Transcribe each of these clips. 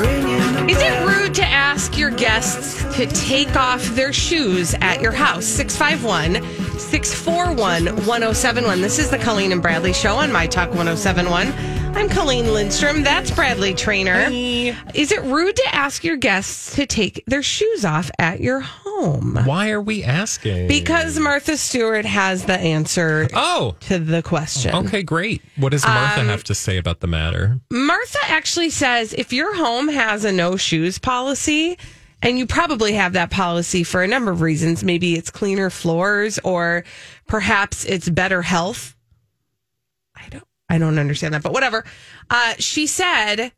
Is it rude to ask your guests to take off their shoes at your house? 651-641-1071. This is the Colleen and Bradley Show on My Talk 1071. I'm Colleen Lindstrom. That's Bradley Traynor. Hey. Is it rude to ask your guests to take their shoes off at your home? Why are we asking? Because Martha Stewart has the answer to the question. Okay, great. What does Martha have to say about the matter? Martha actually says if your home has a no shoes policy, and you probably have that policy for a number of reasons, maybe it's cleaner floors or perhaps it's better health. I don't understand that, but whatever. She said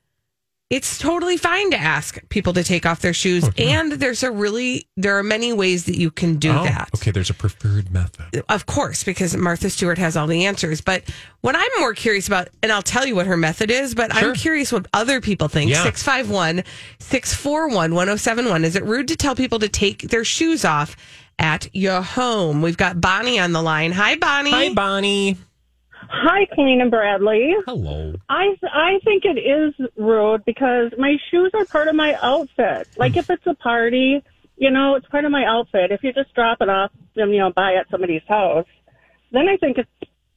it's totally fine to ask people to take off their shoes, and there are many ways that you can do that. Okay, there's a preferred method. Of course, because Martha Stewart has all the answers. But what I'm more curious about, and I'll tell you what her method is, but I'm curious what other people think. Yeah. 651-641-1071. Is it rude to tell people to take their shoes off at your home? We've got Bonnie on the line. Hi, Bonnie. Hi, Bonnie. Hi, Colleen and Bradley. Hello. I think it is rude because my shoes are part of my outfit. Like if it's a party, it's part of my outfit. If you just drop it off and, buy at somebody's house, then I think it's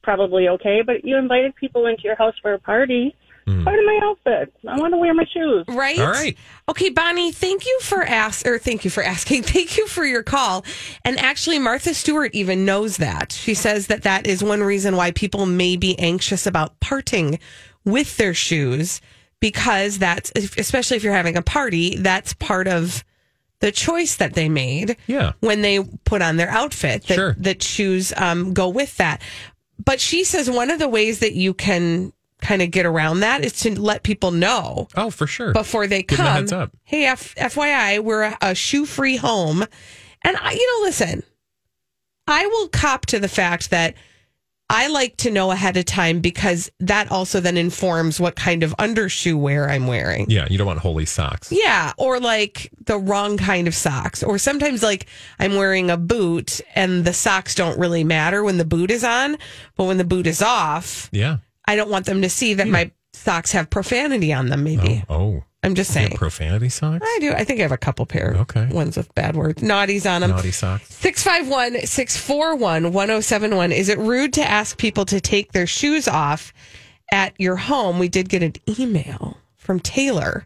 probably okay. But you invited people into your house for a party. Part of my outfit. I want to wear my shoes. Right? All right. Okay, Bonnie, thank you for asking. Thank you for your call. And actually, Martha Stewart even knows that. She says that is one reason why people may be anxious about parting with their shoes, because that's, especially if you're having a party, that's part of the choice that they made when they put on their outfit, that shoes go with that. But she says one of the ways that you can kind of get around that is to let people know. Oh, for sure. Before they come. Give them a heads up. Hey, FYI, we're a shoe-free home. And, listen, I will cop to the fact that I like to know ahead of time because that also then informs what kind of undershoe wear I'm wearing. Yeah, you don't want holy socks. Yeah, or like the wrong kind of socks. Or sometimes like I'm wearing a boot and the socks don't really matter when the boot is on, but when the boot is off. Yeah. I don't want them to see that my socks have profanity on them, maybe. Oh. I'm just saying. You have profanity socks? I do. I think I have a couple pair ones with bad words. Naughties on them. Naughty socks. 651-641-1071. Is it rude to ask people to take their shoes off at your home? We did get an email from Taylor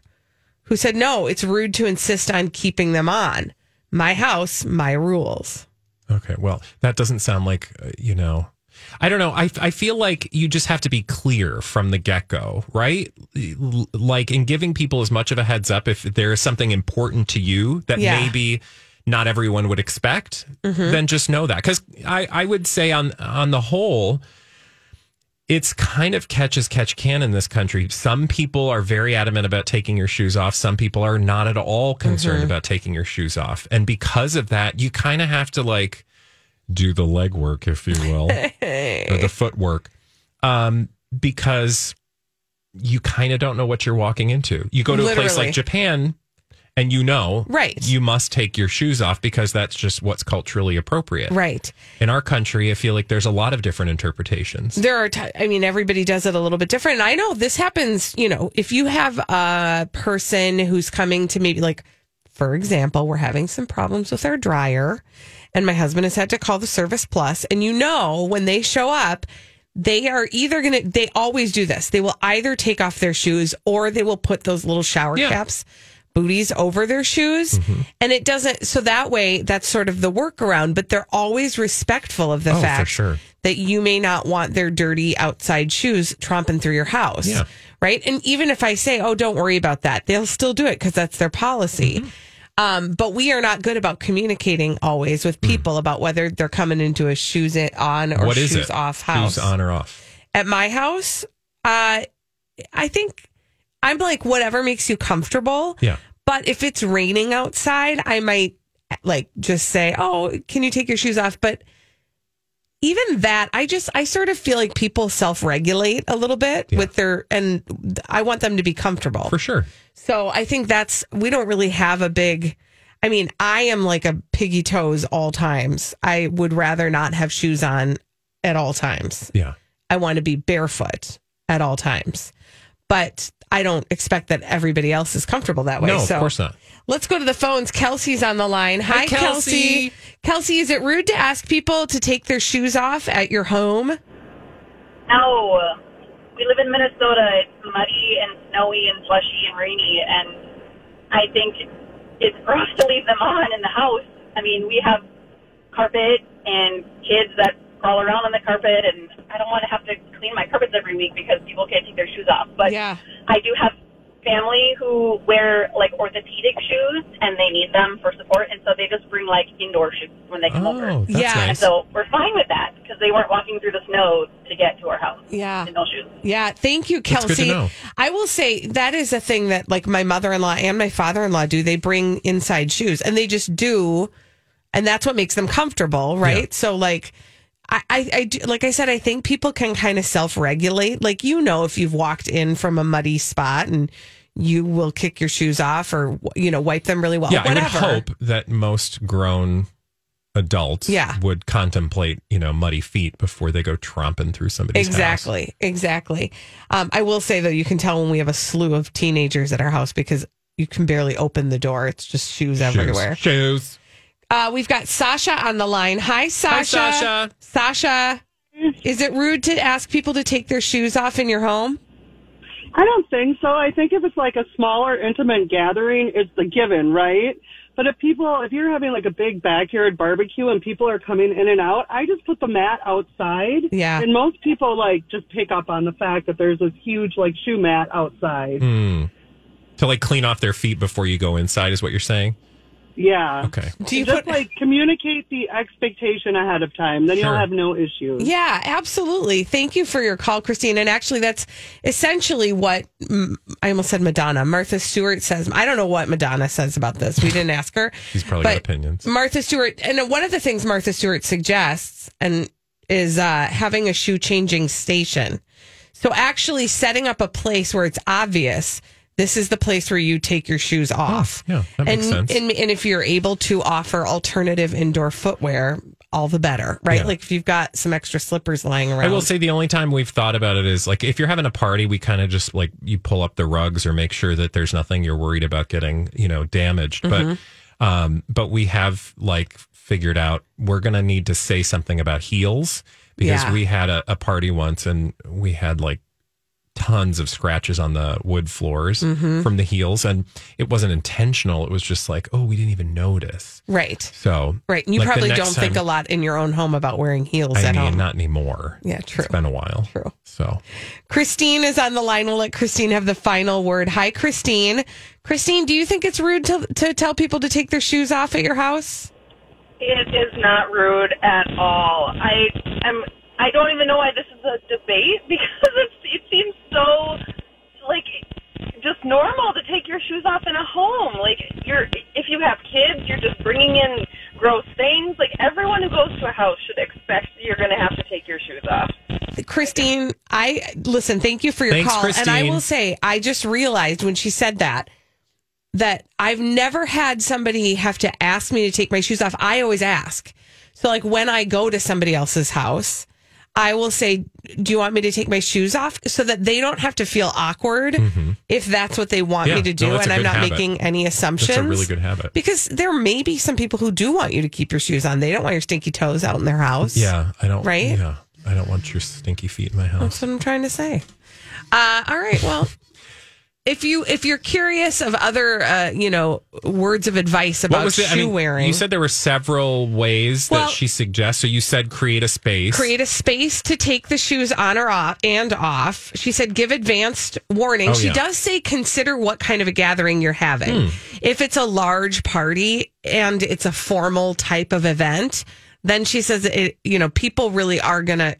who said, no, it's rude to insist on keeping them on. My house, my rules. Okay. Well, that doesn't sound like, I don't know. I feel like you just have to be clear from the get-go, right? Like in giving people as much of a heads up, if there is something important to you that maybe not everyone would expect, then just know that. Because I would say on the whole, it's kind of catch as catch can in this country. Some people are very adamant about taking your shoes off. Some people are not at all concerned about taking your shoes off. And because of that, you kind of have to like do the legwork, if you will, or the footwork, because you kind of don't know what you're walking into. You go to a place like Japan and you must take your shoes off because that's just what's culturally appropriate. Right. In our country, I feel like there's a lot of different interpretations. There are, everybody does it a little bit different. And I know this happens, if you have a person who's coming to maybe like, for example, we're having some problems with our dryer. And my husband has had to call the Service Plus. And when they show up, They are either going to, they always do this. They will either take off their shoes or they will put those little shower caps, booties over their shoes. Mm-hmm. And it doesn't, so that way, that's sort of the workaround, but they're always respectful of the fact that you may not want their dirty outside shoes tromping through your house. Yeah. Right. And even if I say, oh, don't worry about that, they'll still do it because that's their policy. Mm-hmm. But we are not good about communicating always with people about whether they're coming into a shoes on or shoes off house. Shoes on or off. At my house, I think I'm like, whatever makes you comfortable. Yeah. But if it's raining outside, I might like just say, oh, can you take your shoes off? But even that, I sort of feel like people self-regulate a little bit with their, and I want them to be comfortable. For sure. So I think we don't really have a big, I mean, I am like a piggy toes all times. I would rather not have shoes on at all times. Yeah. I want to be barefoot at all times, but I don't expect that everybody else is comfortable that way. No, so, of course not. Let's go to the phones. Kelsey's on the line. Hi, Kelsey. Kelsey, is it rude to ask people to take their shoes off at your home? No. We live in Minnesota. It's muddy and snowy and slushy and rainy, and I think it's gross to leave them on in the house. I mean, we have carpet and kids that crawl around on the carpet, and I don't want to have to clean my carpets every week because people can't take their shoes off. But I do have family who wear, like, orthopedic shoes, and they need them for support, and so they just bring, like, indoor shoes when they come over. Nice. And so we're fine with that because they weren't walking through the snow to get to our house in no shoes. Yeah, thank you, Kelsey. That's good to know. I will say that is a thing that, like, my mother-in-law and my father-in-law do. They bring inside shoes, and they just do, and that's what makes them comfortable, right? Yeah. So, like, I do, like I said, I think people can kind of self-regulate. Like, you know, if you've walked in from a muddy spot and you will kick your shoes off or, you know, wipe them really well. Yeah, whatever. I would hope that most grown adults would contemplate, you know, muddy feet before they go tromping through somebody's house. Exactly. I will say, though, you can tell when we have a slew of teenagers at our house because you can barely open the door. It's just shoes everywhere. Shoes. We've got Sasha on the line. Hi, Sasha. Hi, Sasha. Sasha, is it rude to ask people to take their shoes off in your home? I don't think so. I think if it's like a smaller, intimate gathering, it's the given, right? But if you're having like a big backyard barbecue and people are coming in and out, I just put the mat outside. Yeah. And most people like just pick up on the fact that there's this huge like shoe mat outside. To like clean off their feet before you go inside is what you're saying? Yeah. Okay. Do you just like communicate the expectation ahead of time? Then you'll have no issues. Yeah, absolutely. Thank you for your call, Christine. And actually, that's essentially what I almost said. Martha Stewart says. I don't know what Madonna says about this. We didn't ask her. She's probably got opinions. Martha Stewart, and one of the things Martha Stewart suggests and is having a shoe changing station. So actually, setting up a place where it's obvious. This is the place where you take your shoes off. Oh, yeah, that makes sense. And if you're able to offer alternative indoor footwear, all the better, right? Yeah. Like if you've got some extra slippers lying around. I will say the only time we've thought about it is like if you're having a party, we kind of just like you pull up the rugs or make sure that there's nothing you're worried about getting, you know, damaged. Mm-hmm. But we have like figured out we're going to need to say something about heels because we had a party once and we had like tons of scratches on the wood floors from the heels, and it wasn't intentional. It was just like, oh, we didn't even notice. Right. So right, and you like probably don't think a lot in your own home about wearing heels at home. Not anymore. Yeah, true. It's been a while. True. So Christine is on the line. We'll let Christine have the final word. Hi, Christine. Christine, do you think it's rude to tell people to take their shoes off at your house? It is not rude at all. I don't even know why this is a debate because it seems so like just normal to take your shoes off in a home. Like if you have kids, you're just bringing in gross things. Like everyone who goes to a house should expect you're going to have to take your shoes off. Christine, thank you for your call. Christine. And I will say, I just realized when she said that I've never had somebody have to ask me to take my shoes off. I always ask. So like when I go to somebody else's house, I will say, do you want me to take my shoes off so that they don't have to feel awkward if that's what they want me to do? And I'm not making any assumptions. That's a really good habit. Because there may be some people who do want you to keep your shoes on. They don't want your stinky toes out in their house. Yeah, I don't. Right? Yeah. I don't want your stinky feet in my house. That's what I'm trying to say. All right. Well, if you're curious of other, words of advice about shoe wearing. You said there were several ways that she suggests. So you said create a space. Create a space to take the shoes on or off and off. She said give advanced warning. She does say consider what kind of a gathering you're having. If it's a large party and it's a formal type of event, then she says, their shoes are going to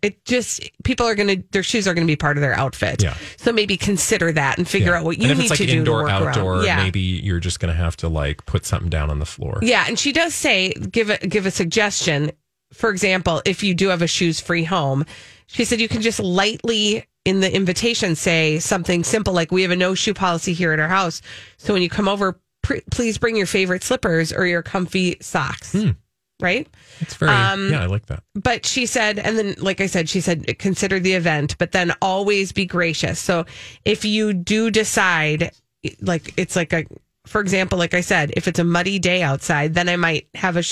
be part of their outfit. Yeah. So maybe consider that and figure out what you need to do. Indoor, to work outdoor, maybe you're just going to have to put something down on the floor. Yeah. And she does say, give a suggestion. For example, if you do have a shoes free home, she said, you can just lightly in the invitation say something simple like, we have a no shoe policy here at our house. So when you come over, please bring your favorite slippers or your comfy socks. Right? It's very, I like that. But she said, and then, like I said, she said, consider the event, but then always be gracious. So if you do decide, for example, like I said, if it's a muddy day outside, then I might have a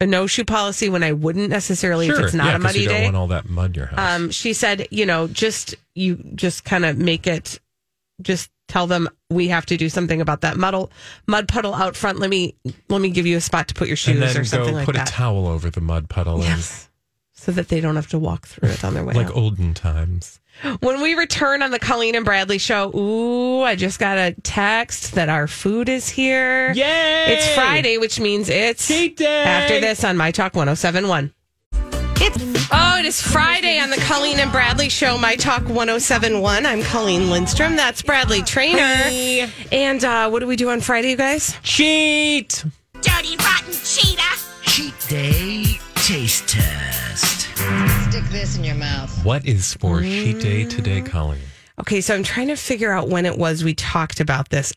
no shoe policy when I wouldn't necessarily if it's not a muddy day. You don't want all that mud in your house. She said, just kind of make it, just tell them we have to do something about that mud puddle out front. Let me give you a spot to put your shoes or something like that. Put a towel over the mud puddle. Yes. So that they don't have to walk through it on their way. Like olden times. When we return on the Colleen and Bradley show, I just got a text that our food is here. Yay! It's Friday, which means it's cheat day. After this on My Talk 1071. It is Friday on the Colleen and Bradley show, My Talk 1071. I'm Colleen Lindstrom. That's Bradley Traynor. Hi. And what do we do on Friday, you guys? Cheat! Dirty, rotten cheater! Cheat day taste test. Stick this in your mouth. What is for cheat day today, Colleen? Okay, so I'm trying to figure out when it was we talked about this.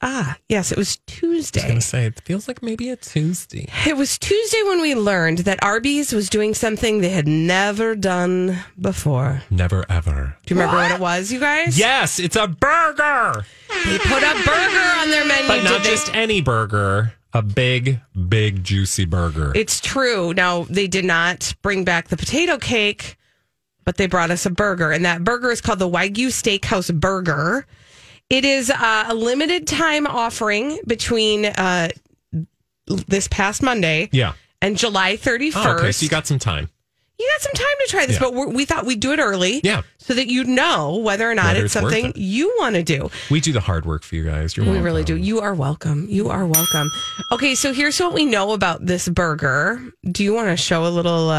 Yes, it was Tuesday. I was going to say, it feels like maybe a Tuesday. It was Tuesday when we learned that Arby's was doing something they had never done before. Never, ever. Do you remember what it was, you guys? Yes, it's a burger. They put a burger on their menu. But not just any burger. A big, big, juicy burger. It's true. Now, they did not bring back the potato cake, but they brought us a burger, and that burger is called the Wagyu Steakhouse Burger. It is a limited time offering between this past Monday and July 31st. Oh, okay, so you got some time. To try this, but we thought we'd do it early so that you'd know whether or not it's something you want to do. We do the hard work for you guys. We really do. You are welcome. Okay, so here's what we know about this burger. Do you want to show a little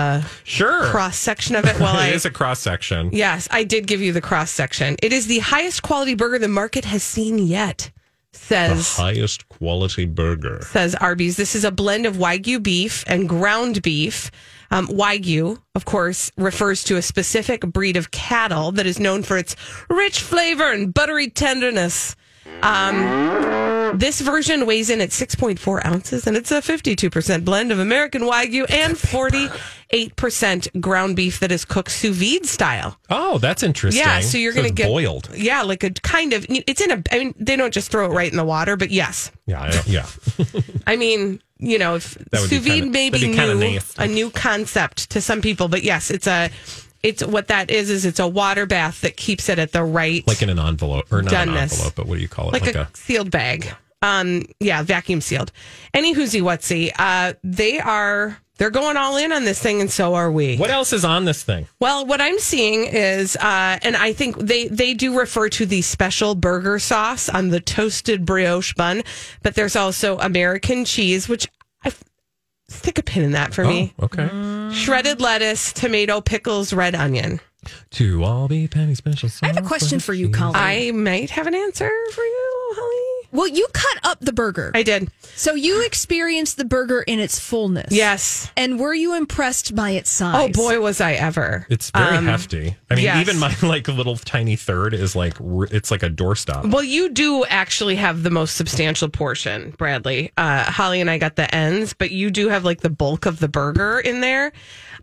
cross-section of it? Well, it is a cross-section. Yes, I did give you the cross-section. It is the highest quality burger the market has seen yet, says... The highest quality burger. Says Arby's. This is a blend of Wagyu beef and ground beef. Wagyu, of course, refers to a specific breed of cattle that is known for its rich flavor and buttery tenderness. This version weighs in at 6.4 ounces, and it's a 52% blend of American Wagyu and 48% ground beef that is cooked sous vide style. Oh, that's interesting. Yeah, so you're going to get boiled. Yeah, like a kind of. It's in a. I mean, they don't just throw it right in the water, but yes. Yeah. I mean, if sous vide may be a new concept to some people, but yes, it's a. It's what that is it's a water bath that keeps it at the right... Like in an envelope, or not an envelope, but what do you call it? Like a sealed bag. Vacuum sealed. Any whoosie-whatsy. They're going all in on this thing, and so are we. What else is on this thing? Well, what I'm seeing is, and I think they do refer to the special burger sauce on the toasted brioche bun, but there's also American cheese, which... Stick a pin in that for me. Okay. Shredded lettuce, tomato, pickles, red onion. To all be penny special sauce. I have a question for you, Colleen. I might have an answer for you, Holly. Well, you cut up the burger. I did. So you experienced the burger in its fullness. Yes. And were you impressed by its size? Oh, boy, was I ever. It's very hefty. I mean, even my little tiny third is it's like a doorstop. Well, you do actually have the most substantial portion, Bradley. Holly and I got the ends, but you do have the bulk of the burger in there.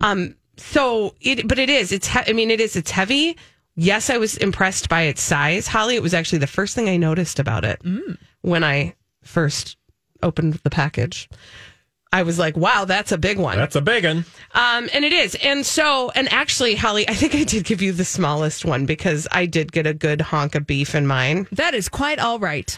It's heavy. Yes, I was impressed by its size. Holly, it was actually the first thing I noticed about it when I first opened the package. I was like, wow, that's a big one. That's a big one. And it is. And so, and actually, Holly, I think I did give you the smallest one because I did get a good honk of beef in mine. That is quite all right.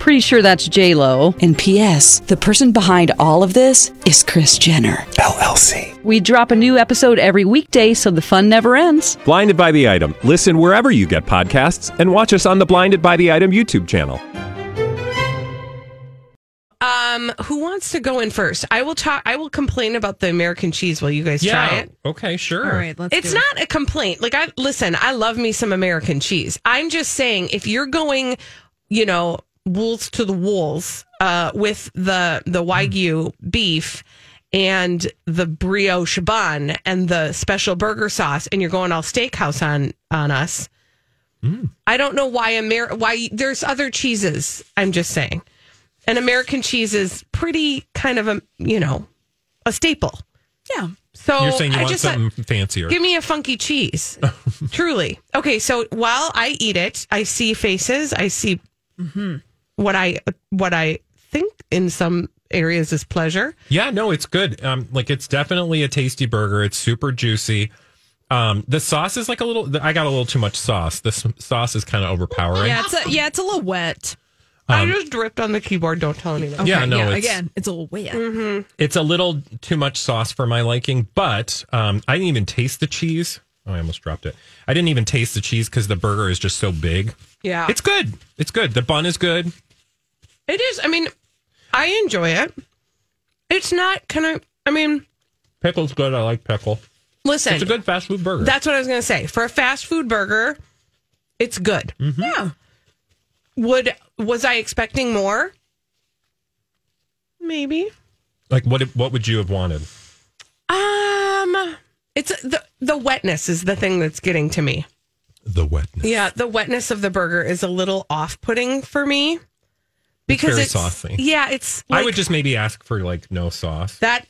Pretty sure that's J-Lo. And P.S., the person behind all of this is Kris Jenner, LLC. We drop a new episode every weekday so the fun never ends. Blinded by the Item. Listen wherever you get podcasts and watch us on the Blinded by the Item YouTube channel. Who wants to go in first? I will complain about the American cheese while you guys try it. Okay, sure. All right, let's do it. It's not a complaint. Like, I love me some American cheese. I'm just saying, if you're going, you know, wolves to the wolves with the Wagyu beef and the brioche bun and the special burger sauce, and you're going all steakhouse on us. I don't know why there's other cheeses. I'm just saying. And American cheese is pretty kind of a staple. Yeah. So you're saying you want something fancier. Give me a funky cheese. Truly. Okay, so while I eat it, I see faces. I see... Mm-hmm. What I think in some areas is pleasure. Yeah, no, it's good. Like it's definitely a tasty burger. It's super juicy. The sauce is like a little. I got a little too much sauce. This sauce is kind of overpowering. Yeah, it's a little wet. I just dripped on the keyboard. Don't tell anyone. Okay, yeah, no. Yeah, it's a little wet. Mm-hmm. It's a little too much sauce for my liking. But I didn't even taste the cheese. Oh, I almost dropped it. I didn't even taste the cheese because the burger is just so big. Yeah. It's good. It's good. The bun is good. It is. I mean, I enjoy it. It's not kind of, I mean. Pickle's good. I like pickle. Listen. It's a good fast food burger. That's what I was going to say. For a fast food burger, it's good. Mm-hmm. Yeah. Was I expecting more? Maybe. Like, what would you have wanted? It's the wetness is the thing that's getting to me. The wetness. Yeah, the wetness of the burger is a little off-putting for me because it's very saucy. Yeah, it's. Like, I would just maybe ask for like no sauce. That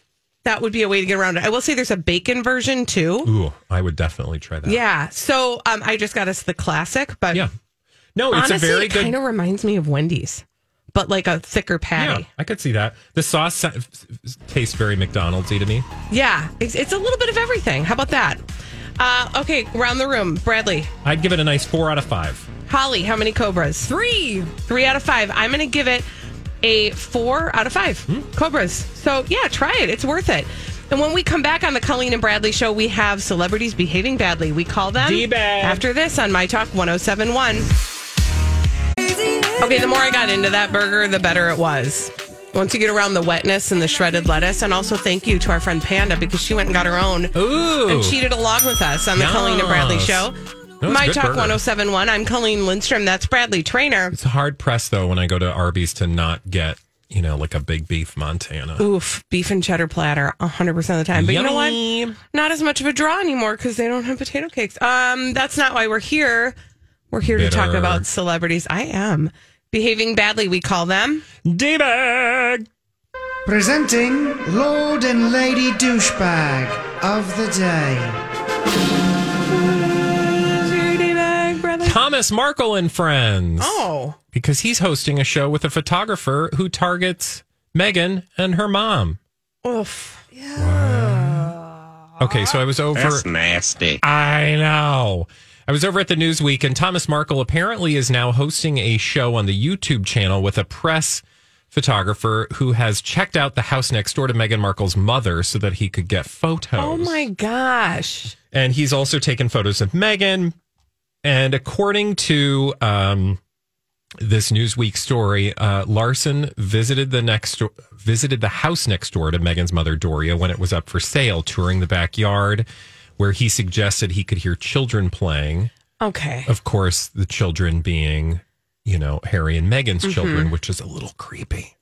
would be a way to get around it. I will say there's a bacon version too. Ooh, I would definitely try that. Yeah, so I just got us the classic, but yeah, no, it's honestly, a very good. Kind of reminds me of Wendy's, but like a thicker patty. Yeah, I could see that. The sauce tastes very McDonald's-y to me. Yeah, it's a little bit of everything. How about that? Okay, round the room. Bradley. I'd give it a nice 4 out of 5. Holly, how many cobras? 3. 3 out of 5. I'm going to give it a 4 out of 5 cobras. So, yeah, try it. It's worth it. And when we come back on the Colleen and Bradley Show, we have celebrities behaving badly. We call them D-bag. After this on My Talk 1071. Okay, the more I got into that burger, the better it was. Once you get around the wetness and the shredded lettuce, and also thank you to our friend Panda because she went and got her own. Ooh. And cheated along with us on the Colleen and Bradley Show. My Talk 1071. I'm Colleen Lindstrom. That's Bradley Traynor. It's hard pressed though when I go to Arby's to not get, like a big beef Montana. Oof, beef and cheddar platter 100% of the time. But you know what? Not as much of a draw anymore because they don't have potato cakes. That's not why we're here. We're here to talk about celebrities. I am. Behaving badly, we call them... D-Bag! Presenting Lord and Lady Douchebag of the day. Who's your D-Bag, brother? Thomas Markle and friends. Oh. Because he's hosting a show with a photographer who targets Meghan and her mom. Oof. Yeah. Wow. Okay, so I was over... That's nasty. I know. I was over at the Newsweek, and Thomas Markle apparently is now hosting a show on the YouTube channel with a press photographer who has checked out the house next door to Meghan Markle's mother so that he could get photos. Oh, my gosh. And he's also taken photos of Meghan. And according to this Newsweek story, Larson visited the house next door to Meghan's mother, Doria, when it was up for sale, touring the backyard, where he suggested he could hear children playing. Okay. Of course, the children being, Harry and Meghan's children, which is a little creepy.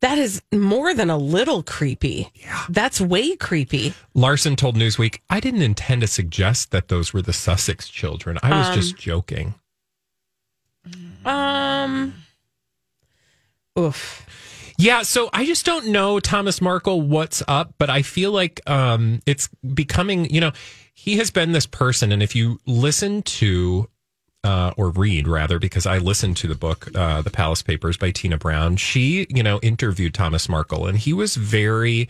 That is more than a little creepy. Yeah. That's way creepy. Larson told Newsweek, I didn't intend to suggest that those were the Sussex children. I was just joking. Oof. Yeah, so I just don't know, Thomas Markle, what's up, but I feel like it's becoming, you know, he has been this person, and if you listen to, or read rather, because I listened to the book, The Palace Papers by Tina Brown, she, you know, interviewed Thomas Markle, and he was very...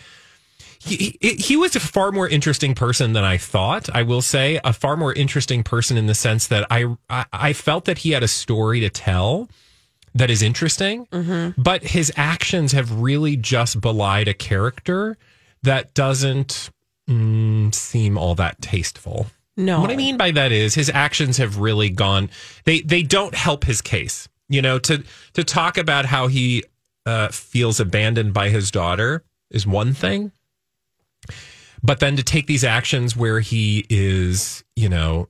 He was a far more interesting person than I thought, I will say. A far more interesting person in the sense that I felt that he had a story to tell that is interesting, mm-hmm. but his actions have really just belied a character that doesn't seem all that tasteful. No. What I mean by that is his actions have really gone... They don't help his case. You know, to talk about how he feels abandoned by his daughter is one thing. But then to take these actions where he is, you know,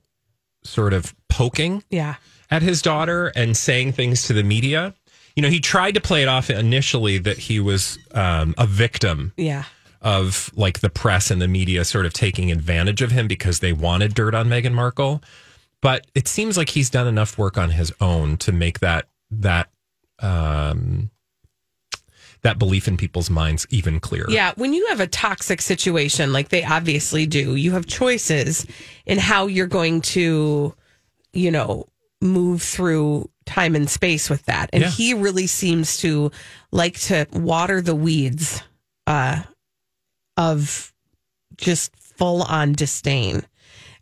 sort of poking at his daughter and saying things to the media, you know, he tried to play it off initially that he was a victim of like the press and the media sort of taking advantage of him because they wanted dirt on Meghan Markle. But it seems like he's done enough work on his own to make that belief in people's minds even clearer. Yeah, when you have a toxic situation like they obviously do, you have choices in how you're going to, you know, move through time and space with that. And he really seems to like to water the weeds of just full-on disdain,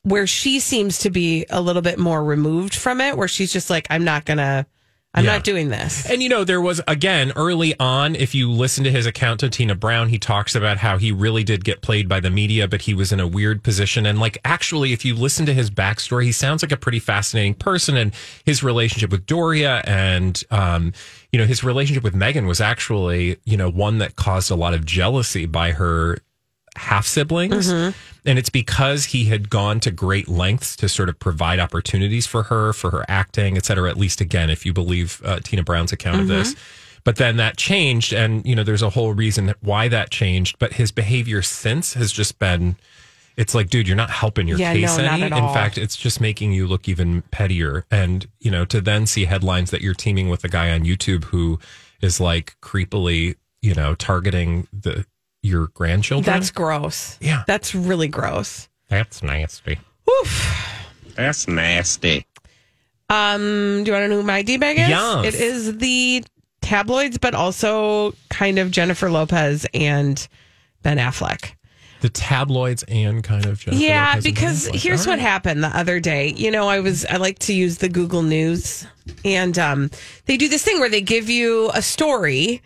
where she seems to be a little bit more removed from it, where she's just like, I'm not doing this. And, you know, there was, again, early on, if you listen to his account to Tina Brown, he talks about how he really did get played by the media, but he was in a weird position. And, like, actually, if you listen to his backstory, he sounds like a pretty fascinating person. And his relationship with Doria and, you know, his relationship with Meghan was actually, you know, one that caused a lot of jealousy by her half-siblings. Mm-hmm. And it's because he had gone to great lengths to sort of provide opportunities for her acting, et cetera, at least, again, if you believe Tina Brown's account of this. But then that changed. And, you know, there's a whole reason why that changed. But his behavior since has just been, it's like, dude, you're not helping your case any. In fact, it's just making you look even pettier. And, you know, to then see headlines that you're teaming with a guy on YouTube who is like creepily, you know, targeting your grandchildren? That's gross. Yeah. That's really gross. That's nasty. Oof. That's nasty. Do you want to know who my D-bag is? Yes. It is the tabloids, but also kind of Jennifer Lopez and Ben Affleck. The tabloids and kind of Jennifer Lopez. Yeah, because here's what happened the other day. You know, I like to use the Google News, and they do this thing where they give you a story.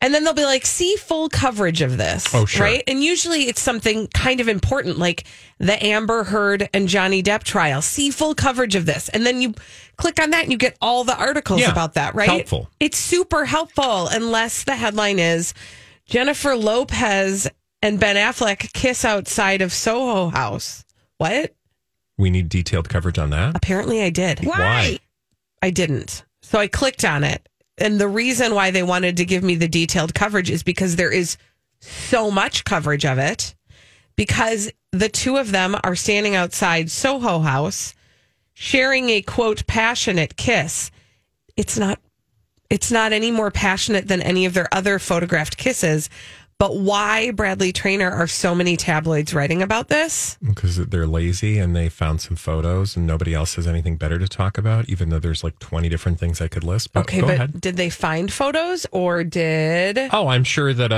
And then they'll be like, see full coverage of this, right? And usually it's something kind of important, like the Amber Heard and Johnny Depp trial. See full coverage of this. And then you click on that and you get all the articles about that, right? Helpful. It's super helpful unless the headline is, Jennifer Lopez and Ben Affleck kiss outside of Soho House. What? We need detailed coverage on that? Apparently I did. Why? I didn't. So I clicked on it. And the reason why they wanted to give me the detailed coverage is because there is so much coverage of it, because the two of them are standing outside Soho House sharing a, quote, passionate kiss. It's not any more passionate than any of their other photographed kisses. But why, Bradley Traynor, are so many tabloids writing about this? Because they're lazy and they found some photos and nobody else has anything better to talk about, even though there's like 20 different things I could list. But okay, go ahead. Did they find photos or did... Oh, I'm sure that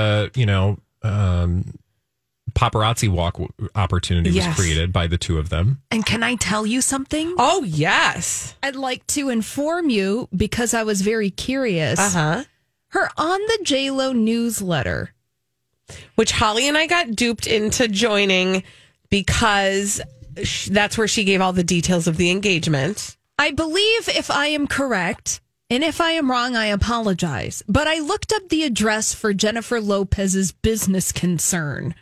paparazzi walk opportunity was created by the two of them. And can I tell you something? Oh, yes. I'd like to inform you, because I was very curious. Uh-huh. Her on the JLo newsletter... Which Holly and I got duped into joining because that's where she gave all the details of the engagement. I believe, if I am correct, and if I am wrong, I apologize. But I looked up the address for Jennifer Lopez's business concern.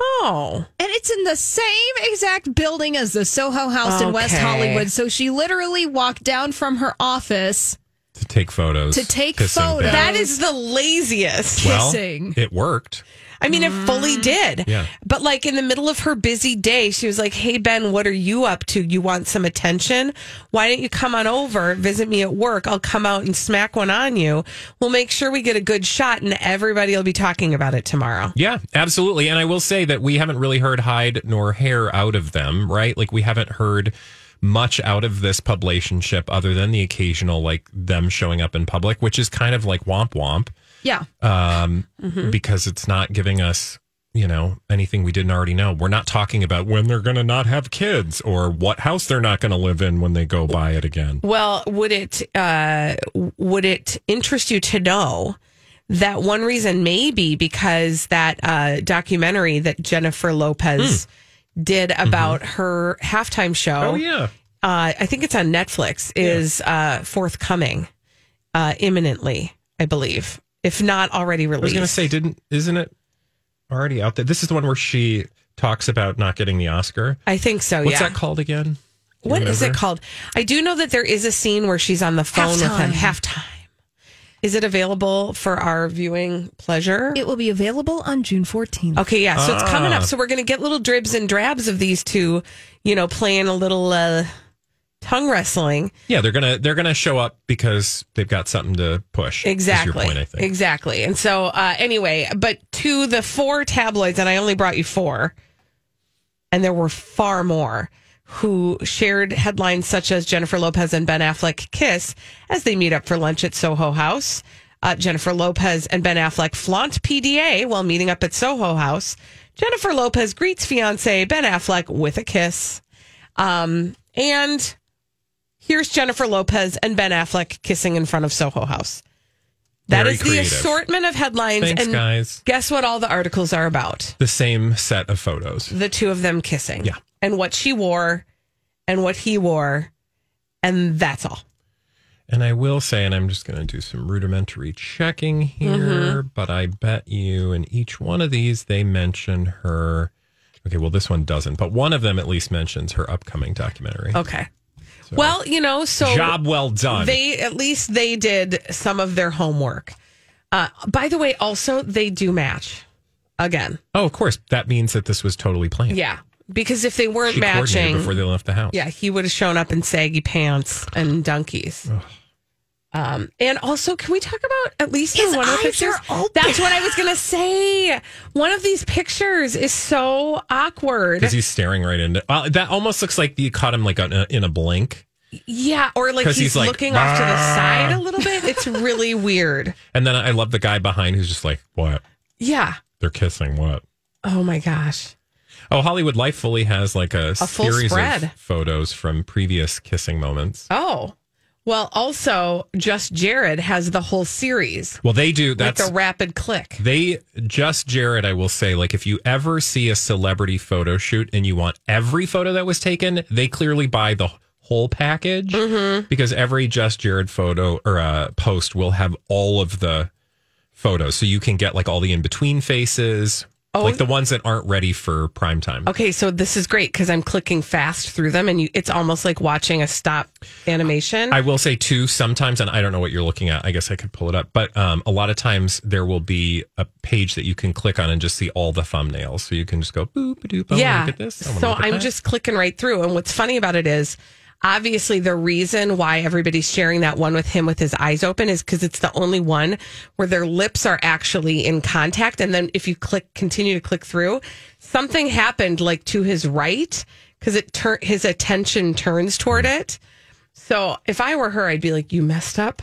Oh. And it's in the same exact building as the Soho House in West Hollywood. So she literally walked down from her office To take photos. To take photos. Back. That is the laziest kissing. Well, it worked. I mean, it fully did. Yeah. But like in the middle of her busy day, she was like, hey, Ben, what are you up to? You want some attention? Why don't you come on over, visit me at work? I'll come out and smack one on you. We'll make sure we get a good shot and everybody will be talking about it tomorrow. Yeah, absolutely. And I will say that we haven't really heard hide nor hair out of them, right? Like we haven't heard much out of this publicationship other than the occasional like them showing up in public, which is kind of like womp womp. Yeah. Because it's not giving us, you know, anything we didn't already know. We're not talking about when they're going to not have kids or what house they're not going to live in when they go buy it again. Well, would it interest you to know that one reason maybe because that documentary that Jennifer Lopez did about her halftime show. Oh, yeah. I think it's on Netflix, is forthcoming imminently, I believe, if not already released. I was going to say, isn't it already out there? This is the one where she talks about not getting the Oscar. I think so, What's that called again? Is it called? I do know that there is a scene where she's on the phone with him. Halftime. Is it available for our viewing pleasure? It will be available on June 14th. Okay, yeah, so it's coming up. So we're going to get little dribs and drabs of these two, you know, playing a little tongue wrestling. Yeah, they're gonna show up because they've got something to push. Exactly, is your point, I think. Exactly. And so anyway, but to the four tabloids, and I only brought you four, and there were far more, who shared headlines such as Jennifer Lopez and Ben Affleck kiss as they meet up for lunch at Soho House. Jennifer Lopez and Ben Affleck flaunt PDA while meeting up at Soho House. Jennifer Lopez greets fiancé Ben Affleck with a kiss. And here's Jennifer Lopez and Ben Affleck kissing in front of Soho House. That Very is creative. The assortment of headlines. Thanks, and guys. Guess what all the articles are about? The same set of photos. The two of them kissing. Yeah. And what she wore and what he wore. And that's all. And I will say, and I'm just going to do some rudimentary checking here, but I bet you in each one of these, they mention her. Okay, well, this one doesn't, but one of them at least mentions her upcoming documentary. Okay. So, well, you know, so job well done. They did some of their homework. By the way, also, they do match again. Oh, of course. That means that this was totally planned. Yeah. Because if they weren't matching before they left the house, yeah, he would have shown up in saggy pants and donkeys. And also, can we talk about at least in one of the pictures? That's what I was going to say. One of these pictures is so awkward because he's staring right into. Well, that almost looks like you caught him like in a blink. Yeah, or like he's like, looking off to the side a little bit. It's really weird. And then I love the guy behind who's just like, what? Yeah, they're kissing. What? Oh my gosh. Oh, Hollywood Life fully has like a series spread of photos from previous kissing moments. Oh, well, also Just Jared has the whole series. Well, they do. That's like the rapid click. Just Jared, I will say, like if you ever see a celebrity photo shoot and you want every photo that was taken, they clearly buy the whole package because every Just Jared photo or post will have all of the photos. So you can get like all the in-between faces. Oh, like the ones that aren't ready for prime time. Okay, so this is great because I'm clicking fast through them and it's almost like watching a stop animation. I will say, too, sometimes, and I don't know what you're looking at. I guess I could pull it up. But a lot of times there will be a page that you can click on and just see all the thumbnails. So you can just go, boop, doop, I want to look at this. So I'm just clicking right through. And what's funny about it is, obviously, the reason why everybody's sharing that one with him with his eyes open is because it's the only one where their lips are actually in contact. And then if you continue to click through, something happened like to his right because his attention turns toward it. So if I were her, I'd be like, you messed up.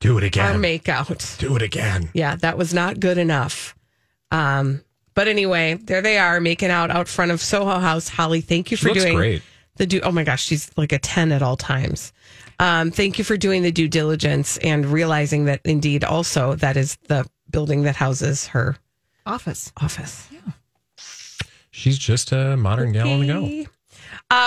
Do it again. Or make out. Do it again. Yeah, that was not good enough. But anyway, there they are making out front of Soho House. Holly, thank you for doing it. Looks great. Oh my gosh, she's like a 10 at all times. Thank you for doing the due diligence and realizing that indeed also that is the building that houses her office. Yeah. She's just a modern gal on the go.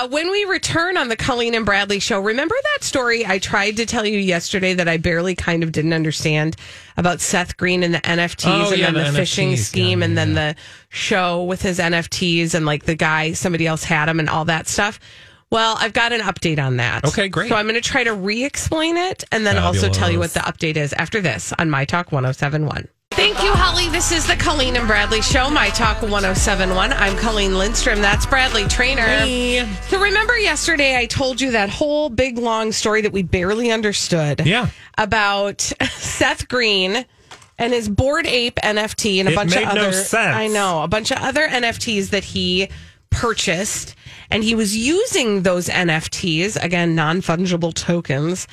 When we return on the Colleen and Bradley show, remember that story I tried to tell you yesterday that I barely kind of didn't understand about Seth Green and the NFTs and then the phishing scheme and then the show with his NFTs and like the guy, somebody else had him and all that stuff. Well, I've got an update on that. Okay, great. So I'm going to try to re-explain it and then also tell you what the update is after this on My Talk 1071. Thank you, Holly. This is the Colleen and Bradley Show, My Talk 1071. I'm Colleen Lindstrom. That's Bradley Traynor. Hey. So remember yesterday I told you that whole big, long story that we barely understood about Seth Green and his Bored Ape NFT and a bunch of other NFTs that he purchased. And he was using those NFTs, again, non-fungible tokens,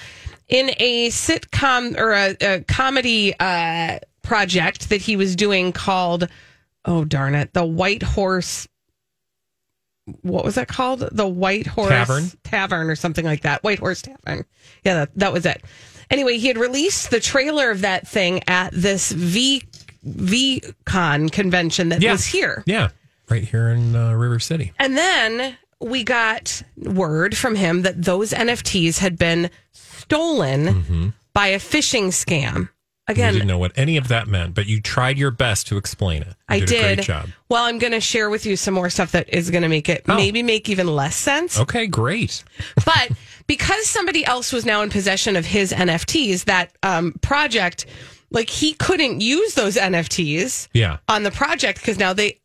in a sitcom or a comedy project that he was doing called, the White Horse, what was that called? The White Horse Tavern or something like that. White Horse Tavern. Yeah, that was it. Anyway, he had released the trailer of that thing at this VCon convention that was here. Yeah, right here in River City. And then we got word from him that those NFTs had been stolen by a phishing scam. Again, I didn't know what any of that meant, but you tried your best to explain it. I did. A great job. Well, I'm going to share with you some more stuff that is going to make it maybe make even less sense. Okay, great. But because somebody else was now in possession of his NFTs, that project, like he couldn't use those NFTs on the project because now they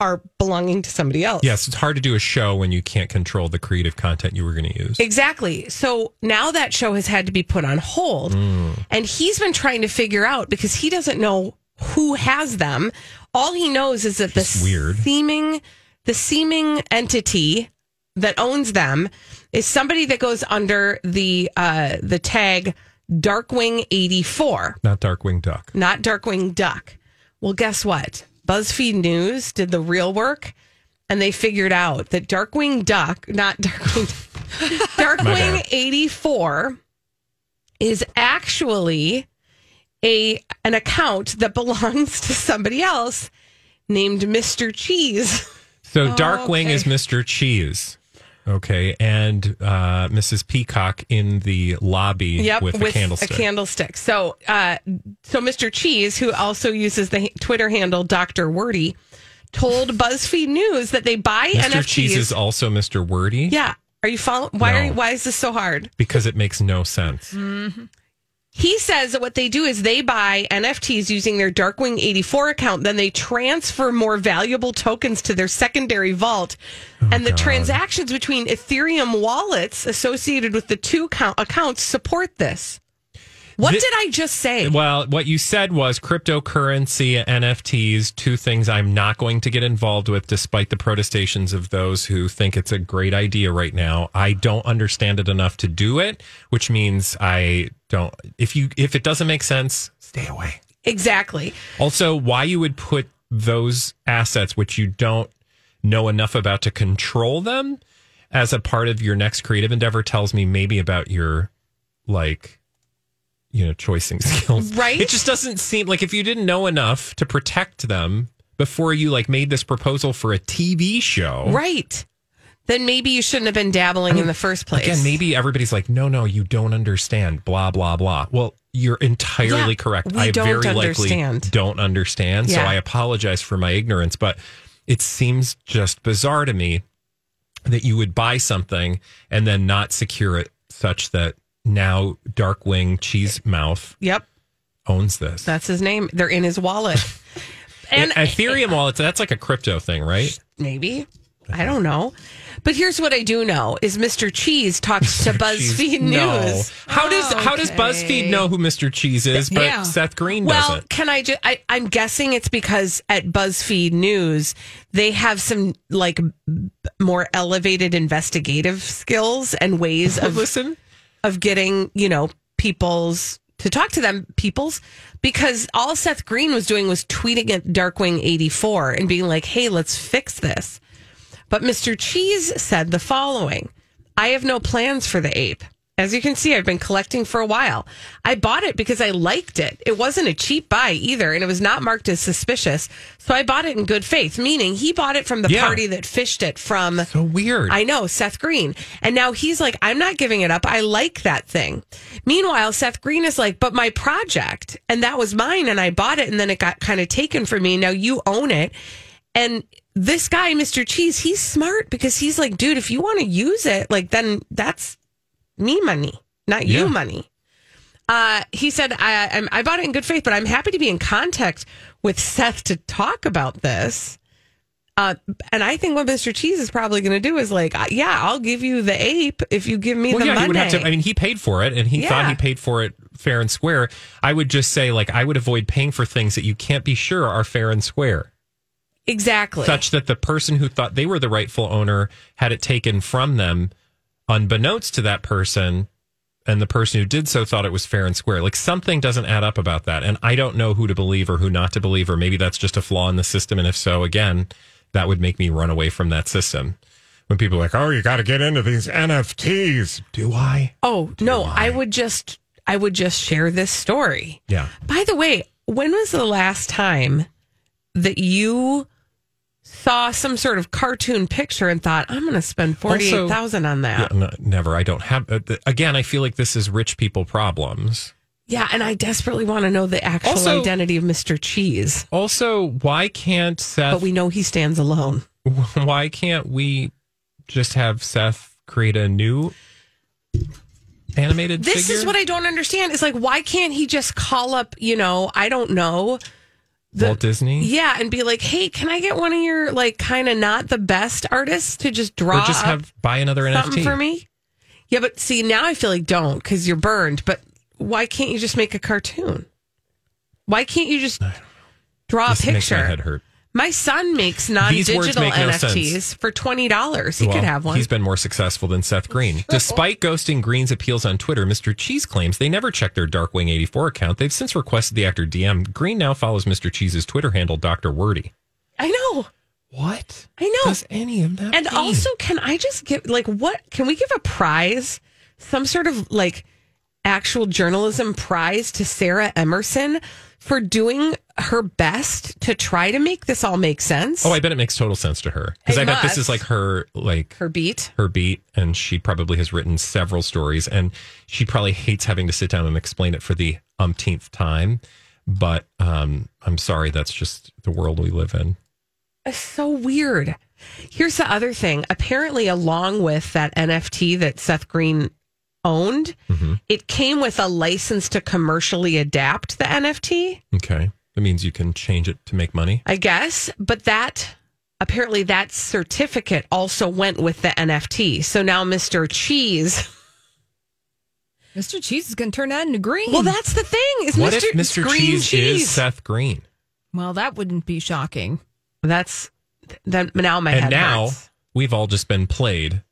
are belonging to somebody else. Yes, it's hard to do a show when you can't control the creative content you were going to use. Exactly. So now that show has had to be put on hold. And he's been trying to figure out, because he doesn't know who has them. All he knows is that the seeming entity that owns them is somebody that goes under the tag Darkwing84. Not Darkwing Duck. Not Darkwing Duck. Well, guess what? BuzzFeed News did the real work, and they figured out that Darkwing 84 is actually an account that belongs to somebody else named Mr. Cheese. So Darkwing is Mr. Cheese. Okay, and Mrs. Peacock in the lobby with a candlestick. So, so Mr. Cheese, who also uses the Twitter handle Dr. Wordy, told BuzzFeed News that they buy NFTs. Mr. Cheese is also Mr. Wordy? Yeah. Are you following? Why is this so hard? Because it makes no sense. Mm-hmm. He says that what they do is they buy NFTs using their Darkwing 84 account. Then they transfer more valuable tokens to their secondary vault. The transactions between Ethereum wallets associated with the two accounts support this. What did I just say? Well, what you said was cryptocurrency, NFTs, two things I'm not going to get involved with, despite the protestations of those who think it's a great idea right now. I don't understand it enough to do it, which means I don't. If it doesn't make sense, stay away. Exactly. Also, why you would put those assets, which you don't know enough about to control them, as a part of your next creative endeavor tells me maybe about your, choicing skills. Right? It just doesn't seem like, if you didn't know enough to protect them before you made this proposal for a TV show. Right. Then maybe you shouldn't have been dabbling in the first place. Again, maybe everybody's like, no, you don't understand, blah, blah, blah. Well, you're entirely correct. I very likely don't understand. Yeah. So I apologize for my ignorance, but it seems just bizarre to me that you would buy something and then not secure it such that now Darkwing Cheese Mouth owns this. That's his name. They're in his wallet. And Ethereum wallet, that's like a crypto thing, right? Maybe. I don't know. But here's what I do know is Mr. Cheese talks to BuzzFeed News. No. How does BuzzFeed know who Mr. Cheese is, but Seth Green doesn't? Well, I'm guessing it's because at BuzzFeed News, they have some more elevated investigative skills and ways of of getting, people's to talk to them, because all Seth Green was doing was tweeting at Darkwing 84 and being like, hey, let's fix this. But Mr. Cheese said the following: I have no plans for the ape. As you can see, I've been collecting for a while. I bought it because I liked it. It wasn't a cheap buy either, and it was not marked as suspicious. So I bought it in good faith, meaning he bought it from the party that fished it from... So weird. I know, Seth Green. And now he's like, I'm not giving it up. I like that thing. Meanwhile, Seth Green is like, but my project, and that was mine, and I bought it, and then it got kind of taken from me. Now you own it. And this guy, Mr. Cheese, he's smart because he's like, dude, if you want to use it, like, then that's me money, not you money. He said, I bought it in good faith, but I'm happy to be in contact with Seth to talk about this. And I think what Mr. Cheese is probably going to do is like, yeah, I'll give you the ape if you give me the money. He would have to, I mean, he paid for it, and he thought he paid for it fair and square. I would just say, like, I would avoid paying for things that you can't be sure are fair and square. Exactly. Such that the person who thought they were the rightful owner had it taken from them, unbeknownst to that person, and the person who did so thought it was fair and square. Like, something doesn't add up about that, and I don't know who to believe or who not to believe, or maybe that's just a flaw in the system, and if so, again, that would make me run away from that system. When people are like, oh, you got to get into these NFTs. Do I? Oh, no, I would just share this story. Yeah. By the way, when was the last time that you saw some sort of cartoon picture and thought, I'm going to spend $48,000 on that? Yeah, no, never. I don't have. Again, I feel like this is rich people problems. Yeah, and I desperately want to know the actual identity of Mr. Cheese. Also, why can't Seth... But we know he stands alone. Why can't we just have Seth create a new animated figure? This is what I don't understand. It's like, why can't he just call up, you know, I don't know... Walt Disney? Yeah, and be like, hey, can I get one of your, like, kind of not the best artists to just draw buy another NFT for me? Yeah, but see, now I feel like don't, because you're burned, but... Why can't you just make a cartoon? Why can't you just draw a picture? Makes my head hurt. My son makes non-digital NFTs for $20. He could have one. He's been more successful than Seth Green. Despite ghosting Green's appeals on Twitter, Mr. Cheese claims they never checked their Darkwing84 account. They've since requested the actor DM. Green now follows Mr. Cheese's Twitter handle, Dr. Wordy. I know. What? I know. Does any of that mean? Also, can I just give, like, what? Can we give a prize? Some sort of, like... actual journalism prize to Sarah Emerson for doing her best to try to make this all make sense. Oh, I bet it makes total sense to her. Because I bet this is like her beat. Her beat. And she probably has written several stories, and she probably hates having to sit down and explain it for the umpteenth time. But I'm sorry, that's just the world we live in. It's so weird. Here's the other thing. Apparently, along with that NFT that Seth Green owned, it came with a license to commercially adapt the NFT. Okay, that means you can change it to make money, I guess. But that apparently that certificate also went with the NFT. So now Mr. Cheese is going to turn that into Green. Well, that's the thing. Is what Mr. if Mr. Green Cheese is Seth Green? Well, that wouldn't be shocking. That's that. Now my head hurts. We've all just been played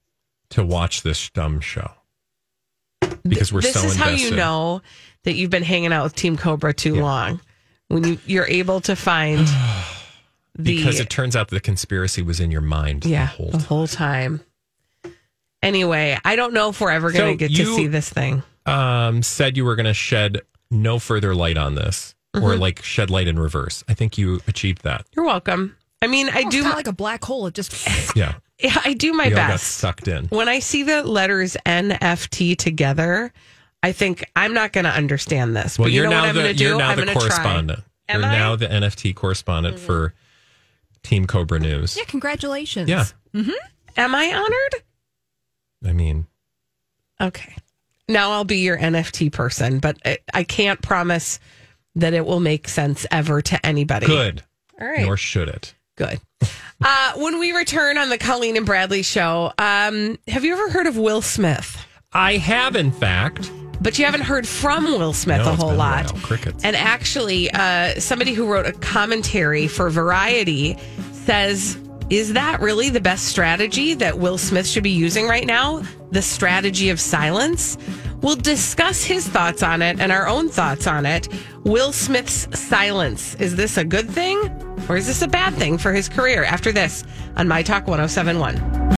to watch this dumb show. Because we're so invested. This is how you know that you've been hanging out with Team Cobra too long. When you're able to find the... Because it turns out the conspiracy was in your mind the whole time. Anyway, I don't know if we're ever going to get to see this thing. Said you were going to shed no further light on this. Or like shed light in reverse. I think you achieved that. You're welcome. I mean, I do... It's not like a black hole. It just... Yeah. Yeah, I do my best. Got sucked in. When I see the letters NFT together, I think I'm not going to understand this. Well, but you're now what I'm going to do? You're now the correspondent. You're now the NFT correspondent for Team Cobra News. Yeah, congratulations. Yeah. Mm-hmm. Am I honored? I mean. Okay. Now I'll be your NFT person, but I can't promise that it will make sense ever to anybody. Good. All right. Nor should it. Good. When we return on the Colleen and Bradley show, have you ever heard of Will Smith? I have, in fact. But you haven't heard from Will Smith a whole lot. Crickets. And actually, somebody who wrote a commentary for Variety says, is that really the best strategy that Will Smith should be using right now? The strategy of silence? We'll discuss his thoughts on it and our own thoughts on it. Will Smith's silence. Is this a good thing? Or is this a bad thing for his career? After this on My Talk 1071.